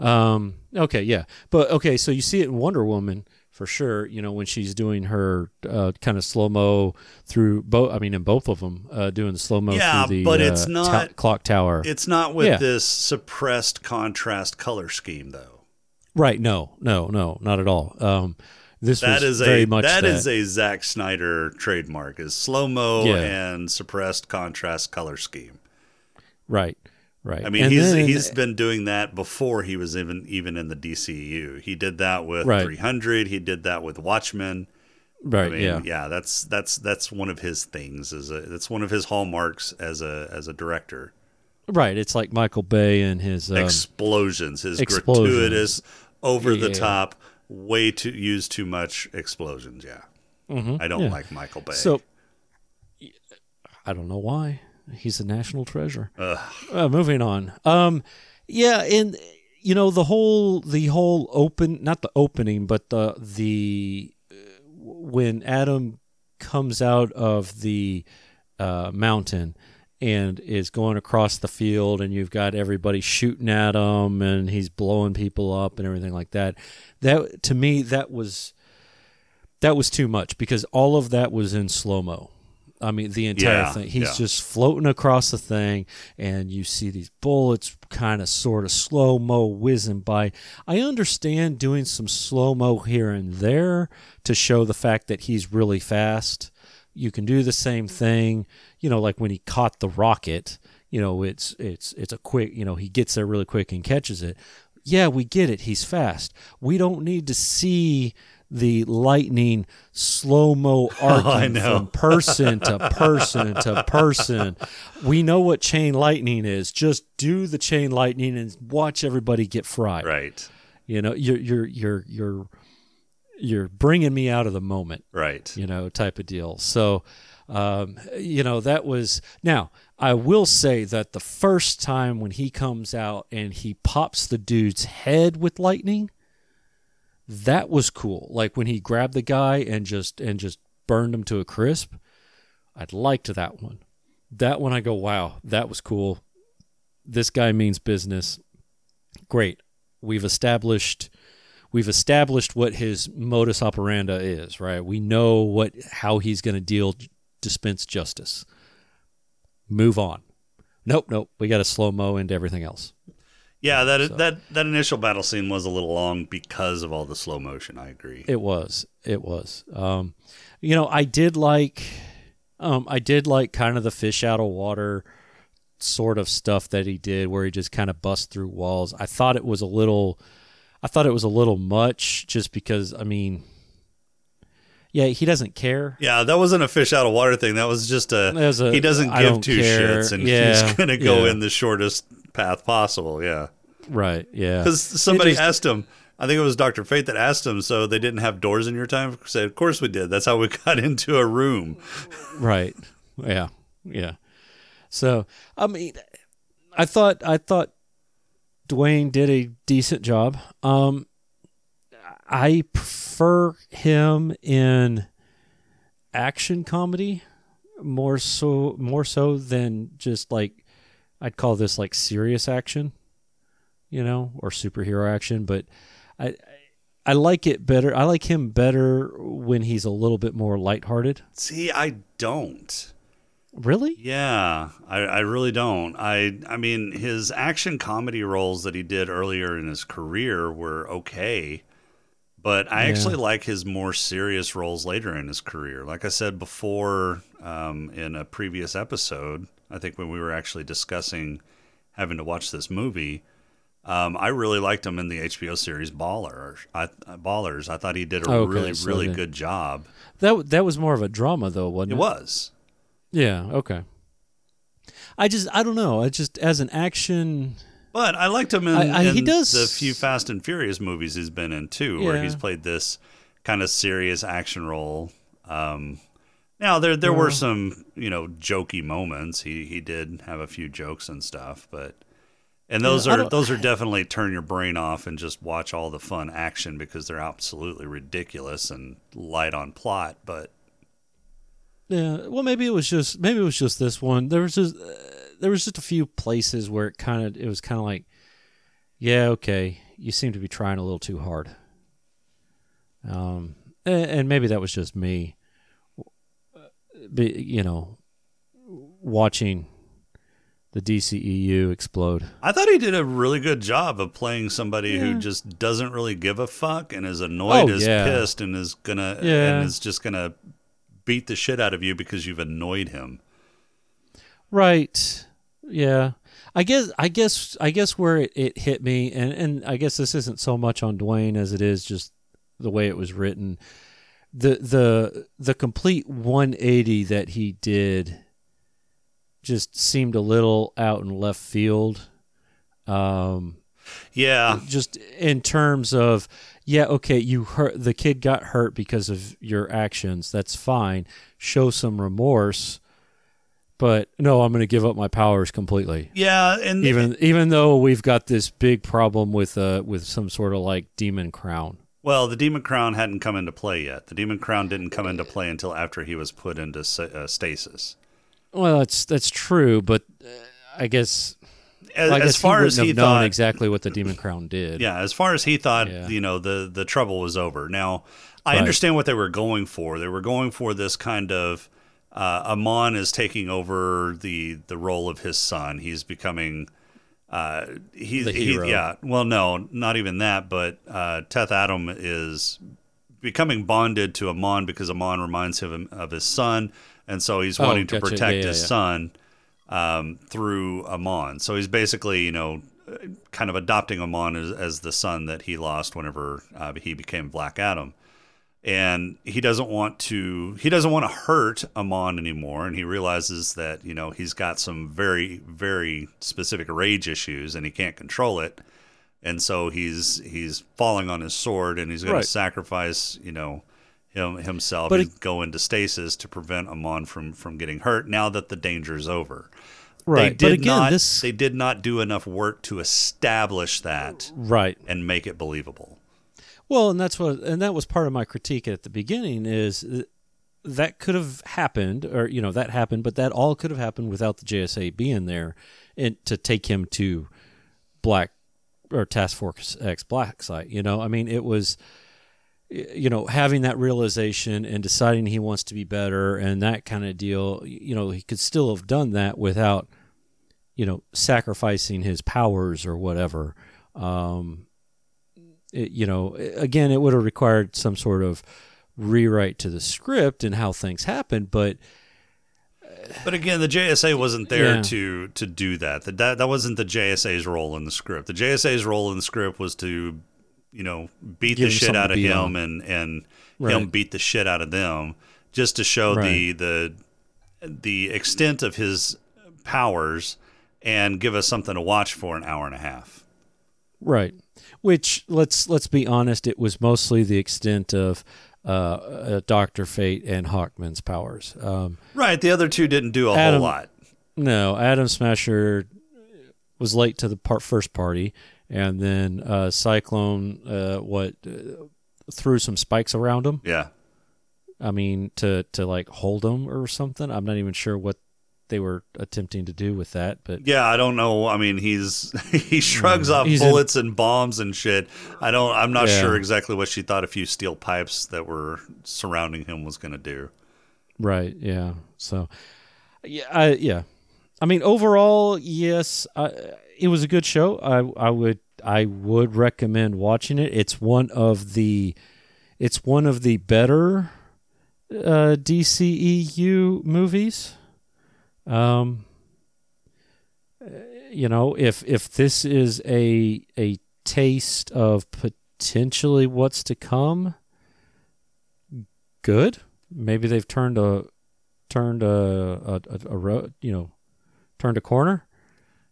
Um, okay, yeah. But, okay, so you see it in Wonder Woman for sure, you know, when she's doing her uh, kind of slow-mo through both, I mean, in both of them, uh, doing the slow-mo yeah, through the but it's uh, not, t- clock tower. It's not with yeah. this suppressed contrast color scheme, though. Right, no, no, no, not at all. Um, this that was is very a, much that. That is a Zack Snyder trademark, is slow-mo yeah. and suppressed contrast color scheme. Right. Right. I mean, and he's then, he's been doing that before he was even even in the D C E U. He did that with right. three hundred. He did that with Watchmen. Right. I mean, yeah. Yeah. That's that's that's one of his things. Is a, that's one of his hallmarks as a as a director. Right. It's like Michael Bay and his um, explosions, his explosions. gratuitous, over yeah. the top, way to use too much explosions. Yeah. Mm-hmm. I don't yeah. like Michael Bay. So I don't know why. He's a national treasure. Uh, moving on. Um, yeah, and you know the whole the whole open not the opening, but the the uh, when Adam comes out of the uh, mountain and is going across the field, and you've got everybody shooting at him, and he's blowing people up and everything like that. That to me, that was that was too much because all of that was in slow-mo. I mean, the entire yeah, thing. He's yeah. just floating across the thing, and you see these bullets kind of sort of slow-mo whizzing by. I understand doing some slow-mo here and there to show the fact that he's really fast. You can do the same thing, you know, like when he caught the rocket, you know, it's it's it's a quick, you know, he gets there really quick and catches it. Yeah, we get it. He's fast. We don't need to see the lightning slow-mo arcing oh, from person to person to person. We know what chain lightning is. Just do the chain lightning and watch everybody get fried. Right. You know, you're you're you're you're you're bringing me out of the moment. Right. You know, type of deal. So, um, you know, that was now. I will say that the first time when he comes out and he pops the dude's head with lightning, that was cool. Like when he grabbed the guy and just and just burned him to a crisp, I'd liked that one. That one I go, wow, that was cool. This guy means business. Great. We've established we've established what his modus operandi is, right? We know what how he's going to deal dispense justice. Move on. Nope, nope. We got to slow-mo into everything else. Yeah, that so. that that initial battle scene was a little long because of all the slow motion. I agree. It was. It was. Um, you know, I did like, um, I did like kind of the fish out of water sort of stuff that he did, where he just kind of bust through walls. I thought it was a little, I thought it was a little much, just because. I mean, yeah, he doesn't care. Yeah, that wasn't a fish out of water thing. That was just a, was a he doesn't give two care. shits, and yeah, he's gonna go yeah. in the shortest path possible. Yeah, right. Yeah, because somebody just asked him, I think it was Doctor Fate that asked him, so they didn't have doors in your time? Said, of course we did. That's how we got into a room. Right. Yeah. Yeah. So I mean, I thought I thought Dwayne did a decent job. Um, I prefer him in action comedy more so more so than just like, I'd call this like serious action, you know, or superhero action, but I I like it better. I like him better when he's a little bit more lighthearted. See, I don't. Really? Yeah, I, I really don't. I I mean, his action comedy roles that he did earlier in his career were okay, but I yeah. actually like his more serious roles later in his career. Like I said before, um, in a previous episode, I think when we were actually discussing having to watch this movie, um, I really liked him in the H B O series Baller, I, Ballers. I thought he did a okay, really, so really good job. That that was more of a drama, though, wasn't it? It was. Yeah, okay. I just, I don't know. I just, as an action... But I liked him in, I, I, in he does... the few Fast and Furious movies he's been in, too, yeah. where he's played this kind of serious action role. Um Now there there yeah. were some, you know, jokey moments. He he did have a few jokes and stuff, but and those yeah, are those are definitely turn your brain off and just watch all the fun action because they're absolutely ridiculous and light on plot. But yeah, well, maybe it was just maybe it was just this one. There was just uh, there was just a few places where it kind of it was kind of like, yeah, okay, you seem to be trying a little too hard. Um, and, and maybe that was just me. Be, you know, watching the D C E U explode. I thought he did a really good job of playing somebody yeah. who just doesn't really give a fuck and is annoyed, oh, is yeah. pissed, and is gonna yeah. and is just gonna beat the shit out of you because you've annoyed him. Right. Yeah. I guess. I guess. I guess where it, it hit me, and and I guess this isn't so much on Dwayne as it is just the way it was written. The the the complete one eighty that he did just seemed a little out in left field. Um, yeah, just in terms of yeah, okay, you hurt the kid got hurt because of your actions. That's fine. Show some remorse. But no, I'm going to give up my powers completely. Yeah, and even the, even though we've got this big problem with uh with some sort of like demon crown. Well, the demon crown hadn't come into play yet. The demon crown didn't come into play until after he was put into uh, stasis. Well, that's that's true, but uh, I guess as, well, I guess as far he as he thought exactly what the demon crown did. Yeah, as far as he thought, yeah. you know, the the trouble was over. Now, I right. understand what they were going for. They were going for this kind of. Uh, Amon is taking over the the role of his son. He's becoming, uh, he's he, yeah. Well, no, not even that. But uh, Teth Adam is becoming bonded to Amon because Amon reminds him of his son, and so he's oh, wanting to gotcha. protect yeah, yeah, his yeah. son um, through Amon. So he's basically, you know, kind of adopting Amon as, as the son that he lost whenever uh, he became Black Adam. And he doesn't want to. He doesn't want to hurt Amon anymore. And he realizes that you know he's got some very, very specific rage issues, and he can't control it. And so he's he's falling on his sword, and he's going right. to sacrifice you know him himself but and it, go into stasis to prevent Amon from from getting hurt. Now that the danger's over, right? They did but again, not. This... They did not do enough work to establish that, right, and make it believable. Well, and that's what, and that was part of my critique at the beginning is that could have happened, or you know that happened, but that all could have happened without the J S A being there, and to take him to Black or Task Force X Black site. You know, I mean, it was, you know, having that realization and deciding he wants to be better and that kind of deal. You know, he could still have done that without, you know, sacrificing his powers or whatever. Um, It, you know, again, it would have required some sort of rewrite to the script and how things happen. But, but again, the J S A wasn't there yeah. to to do that. That that wasn't the J S A's role in the script. The J S A's role in the script was to, you know, beat Give the shit out of him on. and and right. him beat the shit out of them, just to show right. the the the extent of his powers and give us something to watch for an hour and a half. Right. Which let's let's be honest, it was mostly the extent of uh, uh, Doctor Fate and Hawkman's powers. Um, right, the other two didn't do a Adam, whole lot. No, Atom Smasher was late to the part, first party, and then uh, Cyclone uh, what uh, threw some spikes around him. Yeah, I mean to to like hold him or something. I'm not even sure what they were attempting to do with that, but yeah, I don't know. I mean, he's he shrugs yeah. off he's bullets in, and bombs and shit. I don't. I'm not yeah. sure exactly what she thought a few steel pipes that were surrounding him was going to do. Right. Yeah. So. Yeah. I, yeah. I mean, overall, yes, I, it was a good show. I I would I would recommend watching it. It's one of the, it's one of the better, uh, D C E U movies. Um, you know, if if this is a a taste of potentially what's to come, good. Maybe they've turned a turned a a, a, a you know turned a corner.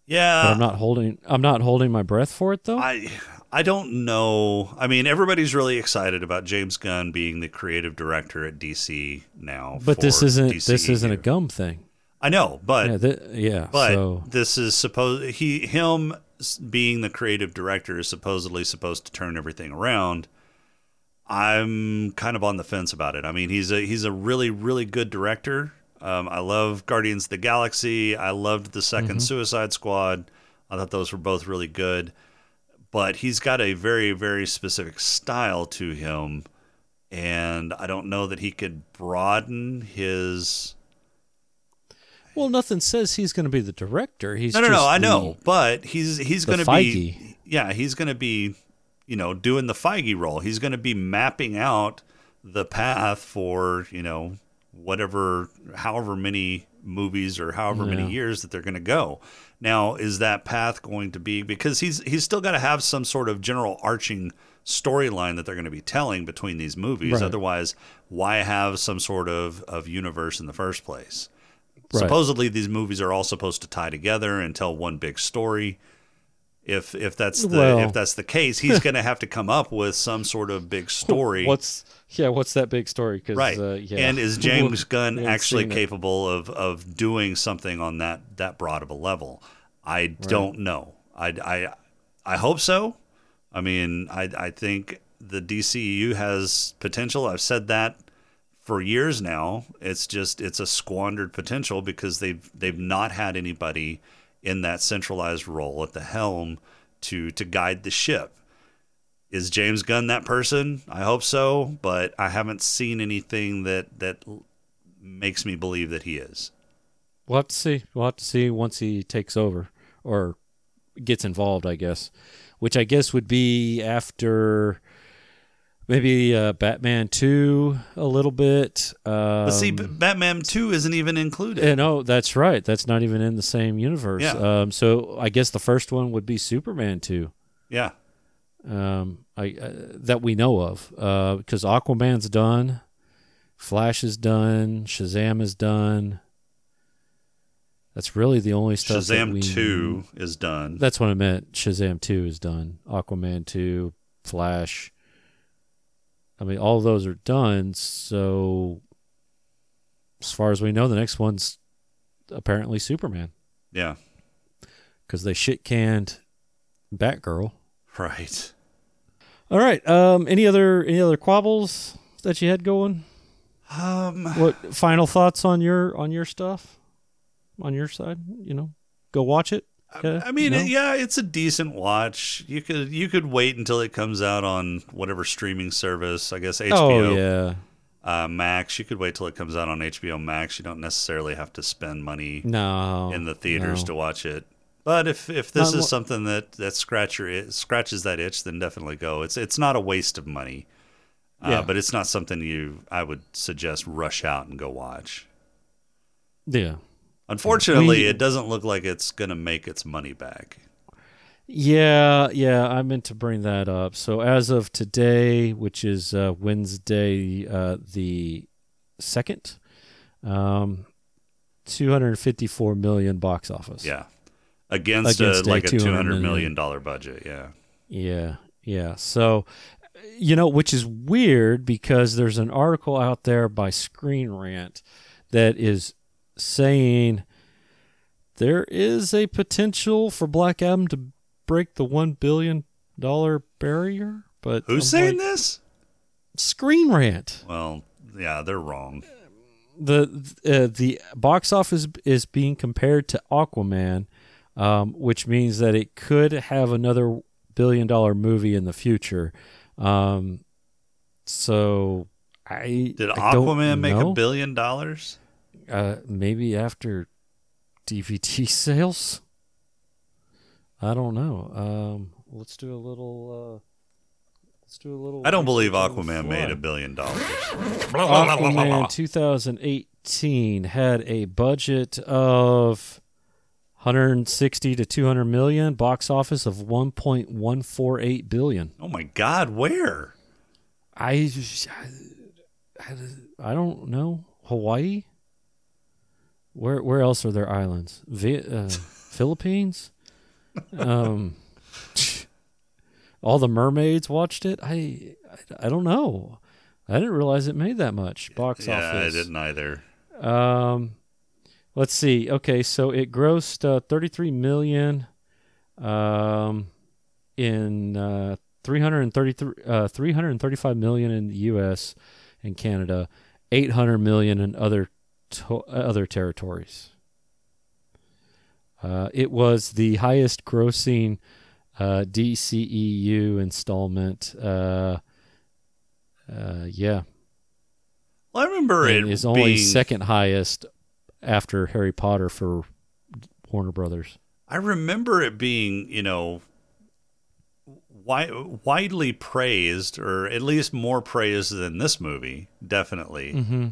Yeah, but I'm not holding I'm not holding my breath for it though. I I don't know. I mean, everybody's really excited about James Gunn being the creative director at D C now. But this isn't D C E U. This isn't a Gunn thing. I know, but yeah, th- yeah but so. This is supposed he him being the creative director is supposedly supposed to turn everything around. I'm kind of on the fence about it. I mean, he's a he's a really really good director. Um, I love Guardians of the Galaxy. I loved the second mm-hmm. Suicide Squad. I thought those were both really good, but he's got a very very specific style to him, and I don't know that he could broaden his. Well, nothing says he's going to be the director. He's no, no, just no. I the, know, but he's he's going to be yeah, he's going to be you know doing the Feige role. He's going to be mapping out the path for you know whatever, however many movies or however yeah. many years that they're going to go. Now, is that path going to be because he's he's still got to have some sort of general arching storyline that they're going to be telling between these movies. Right. Otherwise, why have some sort of of universe in the first place? Supposedly, right. these movies are all supposed to tie together and tell one big story. if if that's the well, if that's the case, he's going to have to come up with some sort of big story. What's yeah? What's that big story? 'Cause, right. Uh, yeah. And is James Gunn actually capable of, of doing something on that that broad of a level? I right. don't know. I, I I hope so. I mean, I I think the D C E U has potential. I've said that for years now. It's just it's a squandered potential because they've they've not had anybody in that centralized role at the helm to to guide the ship. Is James Gunn that person? I hope so, but I haven't seen anything that that makes me believe that he is. We'll have to see. We'll have to see once he takes over or gets involved, I guess, which I guess would be after maybe uh, Batman two a little bit. Um, but see, Batman two isn't even included. And, oh, that's right. That's not even in the same universe. Yeah. Um, so I guess the first one would be Superman two. Yeah. Um, I, I that we know of. Uh, because Aquaman's done. Flash is done. Shazam is done. That's really the only stuff Shazam that we... Shazam two is done. That's what I meant. Shazam two is done. Aquaman two, Flash... I mean, all those are done, so as far as we know, the next one's apparently Superman. Yeah. Because they shit-canned Batgirl. Right. All right. Um, any other any other quabbles that you had going? Um, what final thoughts on your on your stuff? On your side, you know? Go watch it. Yeah, I mean, no? yeah, it's a decent watch. You could you could wait until it comes out on whatever streaming service. I guess H B O oh, yeah. uh, Max. You could wait till it comes out on H B O Max. You don't necessarily have to spend money no, in the theaters no. to watch it. But if if this not, is something that that scratch your, scratches that itch, then definitely go. It's it's not a waste of money, uh, yeah. but it's not something you I would suggest rush out and go watch. Yeah. Unfortunately, we, it doesn't look like it's going to make its money back. Yeah, yeah, I meant to bring that up. So as of today, which is uh, Wednesday uh, the second, um, two hundred fifty-four million dollars box office. Yeah, against, against a, a, like a two hundred million dollars budget, yeah. Yeah, yeah. So, you know, which is weird because there's an article out there by Screen Rant that is saying there is a potential for Black Adam to break the one billion dollars barrier. But who's I'm saying like, this? Screen Rant. Well, yeah, they're wrong. The uh, the box office is being compared to Aquaman, um, which means that it could have another billion dollar movie in the future. Um, so I Did I Aquaman make a billion dollars? Uh, maybe after D V D sales? I don't know. Um, let's do a little. Uh, let's do a little. I don't believe Aquaman made a billion dollars. Aquaman twenty eighteen had a budget of one hundred sixty to two hundred million, box office of one point one four eight billion. Oh my God! Where? I I, I don't know. Hawaii. Where where else are there islands? V- uh, Philippines? Um, all the mermaids watched it? I, I I don't know. I didn't realize it made that much box yeah, office. Yeah, I didn't either. Um, let's see. Okay, so it grossed uh, thirty-three million dollars um, in uh, three hundred thirty-three, uh, three hundred thirty-five million dollars in the U S and Canada, eight hundred million dollars in other To other territories. Uh, it was the highest grossing uh, D C E U installment. Uh, uh, yeah. Well, I remember it, it is only being second highest after Harry Potter for Warner Brothers. I remember it being, you know, wi- widely praised, or at least more praised than this movie, definitely. Mm-hmm.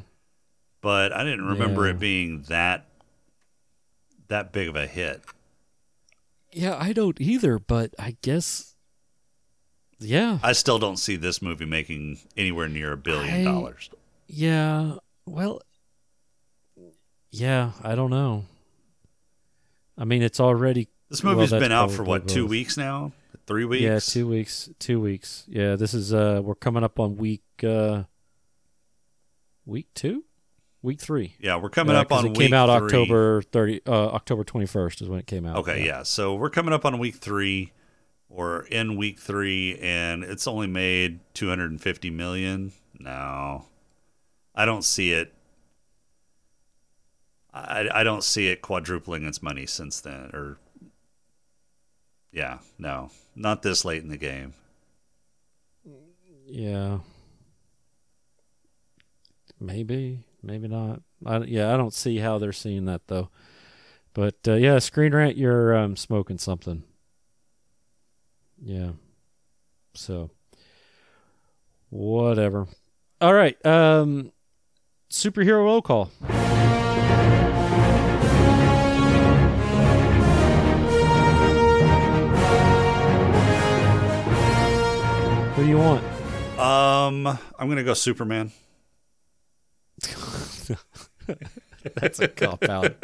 But I didn't remember yeah. it being that that big of a hit. Yeah, I don't either, but I guess, yeah. I still don't see this movie making anywhere near a billion I, dollars. Yeah, well, yeah, I don't know. I mean, it's already This movie's well, been out for what, two was. weeks now? Three weeks? Yeah, two weeks. Two weeks. Yeah, this is uh, we're coming up on week uh, week two, week three. Yeah, we're coming yeah, up on. It week came out three. October thirtieth, uh, October twenty-first is when it came out. Okay, yeah. yeah. So we're coming up on week three, or in week three, and it's only made two hundred fifty million dollars. No, I don't see it. I I don't see it quadrupling its money since then, or. Yeah, no, not this late in the game. Yeah, maybe, maybe not. I, yeah, I don't see how they're seeing that though. But uh, yeah, Screen Rant, you're um, smoking something. Yeah, so whatever. All right, um, superhero roll call. Who do you want? Um, I'm going to go Superman. That's a cop-out.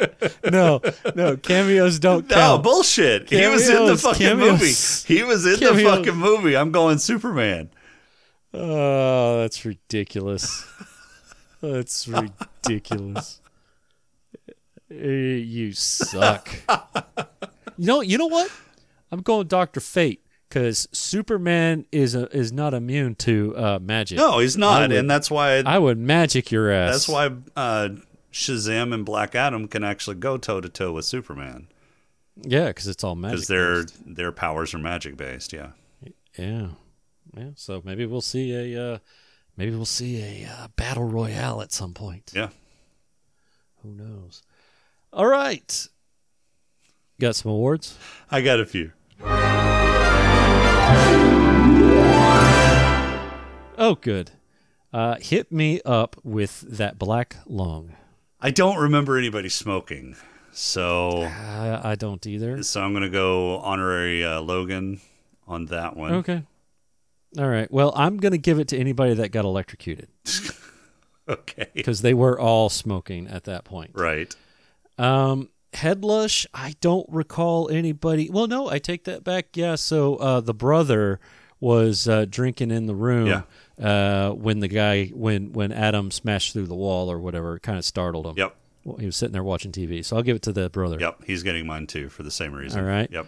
No, no, cameos don't count. No, bullshit. Cameos, he was in the fucking cameos. movie. He was in cameos. the fucking movie. I'm going Superman. Oh, that's ridiculous. That's ridiculous. You suck. You know, you know what? I'm going Doctor Fate. Because Superman is a, is not immune to uh, magic. No, he's not, would, and that's why... I'd, I would magic your ass. That's why uh, Shazam and Black Adam can actually go toe-to-toe with Superman. Yeah, because it's all magic. Because their their powers are magic-based, yeah. Yeah. Yeah, so maybe we'll see a, uh, maybe we'll see a uh, battle royale at some point. Yeah. Who knows? All right. Got some awards? I got a few. Oh, good. Uh, hit me up with that black lung. I don't remember anybody smoking, so... Uh, I don't either. So I'm going to go honorary uh, Logan on that one. Okay. All right. Well, I'm going to give it to anybody that got electrocuted. Okay. Because they were all smoking at that point. Right. Um... Headlush, I don't recall anybody. Well, no, I take that back. Yeah, so uh, the brother was uh, drinking in the room yeah. uh, when the guy, when when Adam smashed through the wall or whatever, it kind of startled him. Yep. Well, he was sitting there watching T V, so I'll give it to the brother. Yep, he's getting mine too for the same reason. All right. Yep.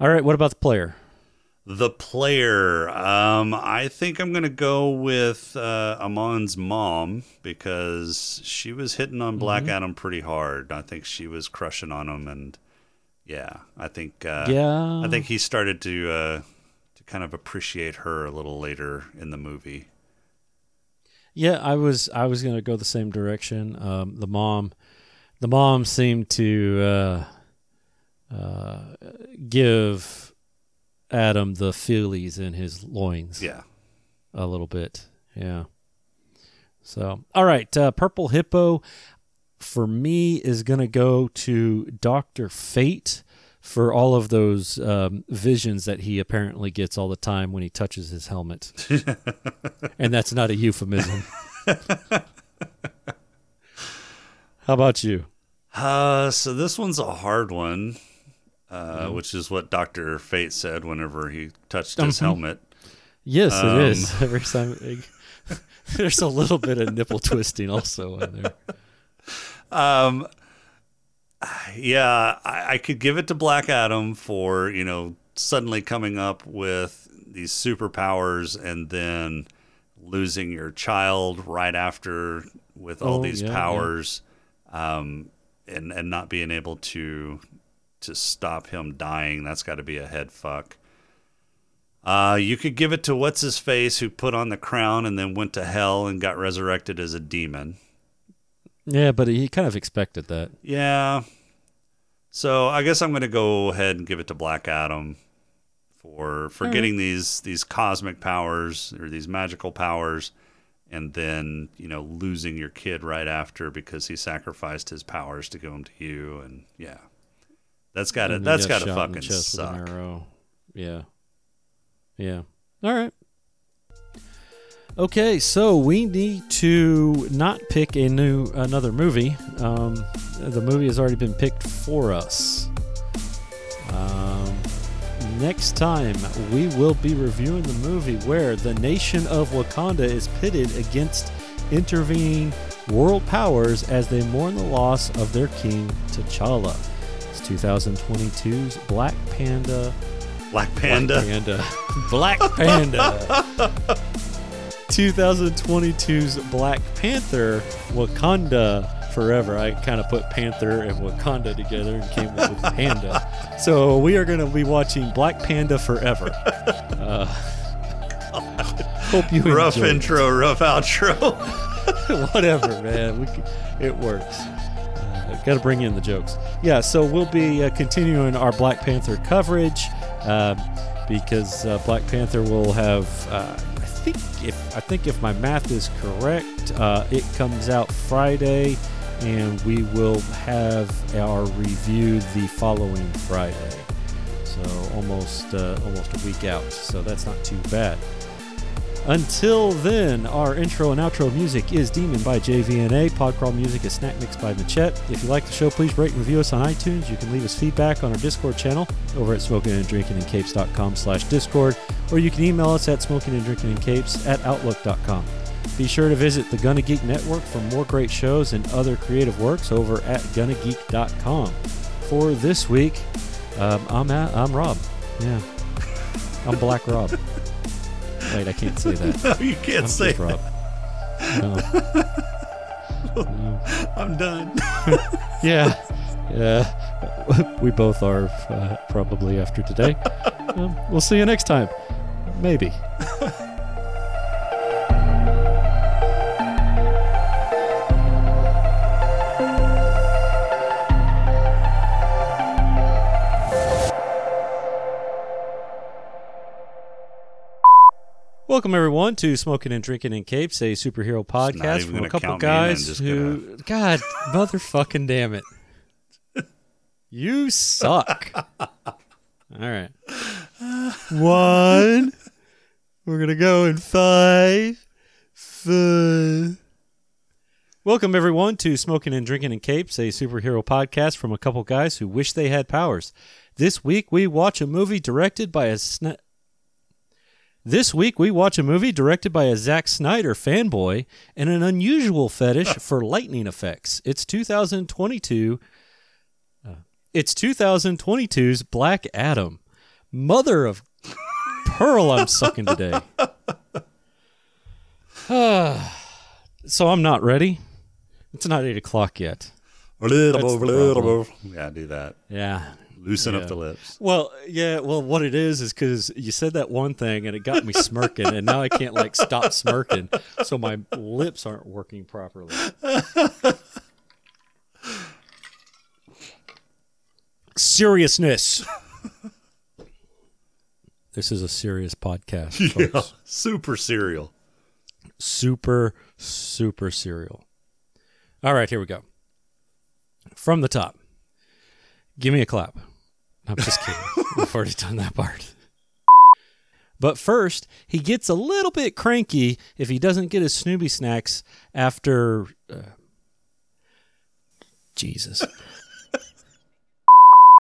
All right, what about the player? The player, um, I think I'm going to go with uh, Amon's mom because she was hitting on Black mm-hmm. Adam pretty hard. I think she was crushing on him, and yeah, I think uh, yeah, I think he started to uh, to kind of appreciate her a little later in the movie. Yeah, I was I was going to go the same direction. Um, the mom, the mom seemed to uh, uh, give Adam the feelies in his loins. Yeah. A little bit. Yeah. So, all right. Uh, Purple Hippo for me is going to go to Doctor Fate for all of those um, visions that he apparently gets all the time when he touches his helmet. And that's not a euphemism. How about you? Uh, so this one's a hard one. Uh, mm. Which is what Doctor Fate said whenever he touched his helmet. Yes, um, it is. Every time, there's a little bit of nipple twisting also on there. Um, yeah, I, I could give it to Black Adam for, you know, suddenly coming up with these superpowers and then losing your child right after with all oh, these yeah, powers, yeah. Um, and and not being able to. to stop him dying. That's got to be a head fuck. Uh, you could give it to What's-His-Face who put on the crown and then went to hell and got resurrected as a demon. Yeah, but he kind of expected that. Yeah. So I guess I'm going to go ahead and give it to Black Adam for for All getting right. these these cosmic powers or these magical powers and then, you know, losing your kid right after because he sacrificed his powers to give them to you. And yeah. That's got to That's got to fucking suck. Yeah, yeah. All right. Okay, so we need to not pick a new another movie. Um, the movie has already been picked for us. Um, next time we will be reviewing the movie where the nation of Wakanda is pitted against intervening world powers as they mourn the loss of their king, T'Challa. It's twenty twenty-two's Black Panda. Black Panda. Black Panda. Black Panda. twenty twenty-two's Black Panther, Wakanda Forever. I kind of put Panther and Wakanda together and came up with Panda. So we are going to be watching Black Panda Forever. Uh, hope you enjoy. Rough intro, it. Rough outro. Whatever, man. We can, it works. Uh, Got to bring in the jokes. Yeah, so we'll be uh, continuing our Black Panther coverage uh, because uh, Black Panther will have... Uh, I think if I think if my math is correct, uh, it comes out Friday, and we will have our review the following Friday. So almost uh, almost a week out. So that's not too bad. Until then, our intro and outro music is Demon by J V N A. Podcrawl music is Snack Mix by Machette. If you like the show, please rate and review us on iTunes. You can leave us feedback on our Discord channel over at smokinganddrinkingincapes.com slash Discord, or you can email us at smokinganddrinkingincapes at outlook dot com. Be sure to visit the Gunna Geek Network for more great shows and other creative works over at gunna geek dot com. For this week, um, I'm, at, I'm Rob. Yeah. I'm Black Rob. Wait, I can't say that. No, you can't I'm say that. No. No. I'm done. yeah. Yeah. We both are uh, probably after today. Um, we'll see you next time. Maybe. Welcome, everyone, to Smoking and Drinking in Capes, a superhero podcast from a couple guys who... Gonna... God, motherfucking damn it. You suck. All right. One. We're going to go in five. Four. Welcome, everyone, to Smoking and Drinking in Capes, a superhero podcast from a couple guys who wish they had powers. This week, we watch a movie directed by a... Sna- This week, we watch a movie directed by a Zack Snyder fanboy and an unusual fetish for lightning effects. It's twenty twenty-two. Uh, it's twenty twenty-two's Black Adam. Mother of pearl, I'm sucking today. Uh, so I'm not ready. It's not eight o'clock yet. Yeah, do that. Yeah. Loosen yeah. up the lips. Well, yeah. Well, what it is is because you said that one thing and it got me smirking, and now I can't like stop smirking, so my lips aren't working properly. Seriousness. This is a serious podcast. Yeah, folks. Super serial. Super, super serial. All right, here we go. From the top. Give me a clap. I'm just kidding. We've already done that part. But first, he gets a little bit cranky if he doesn't get his Snoopy snacks after... Uh, Jesus.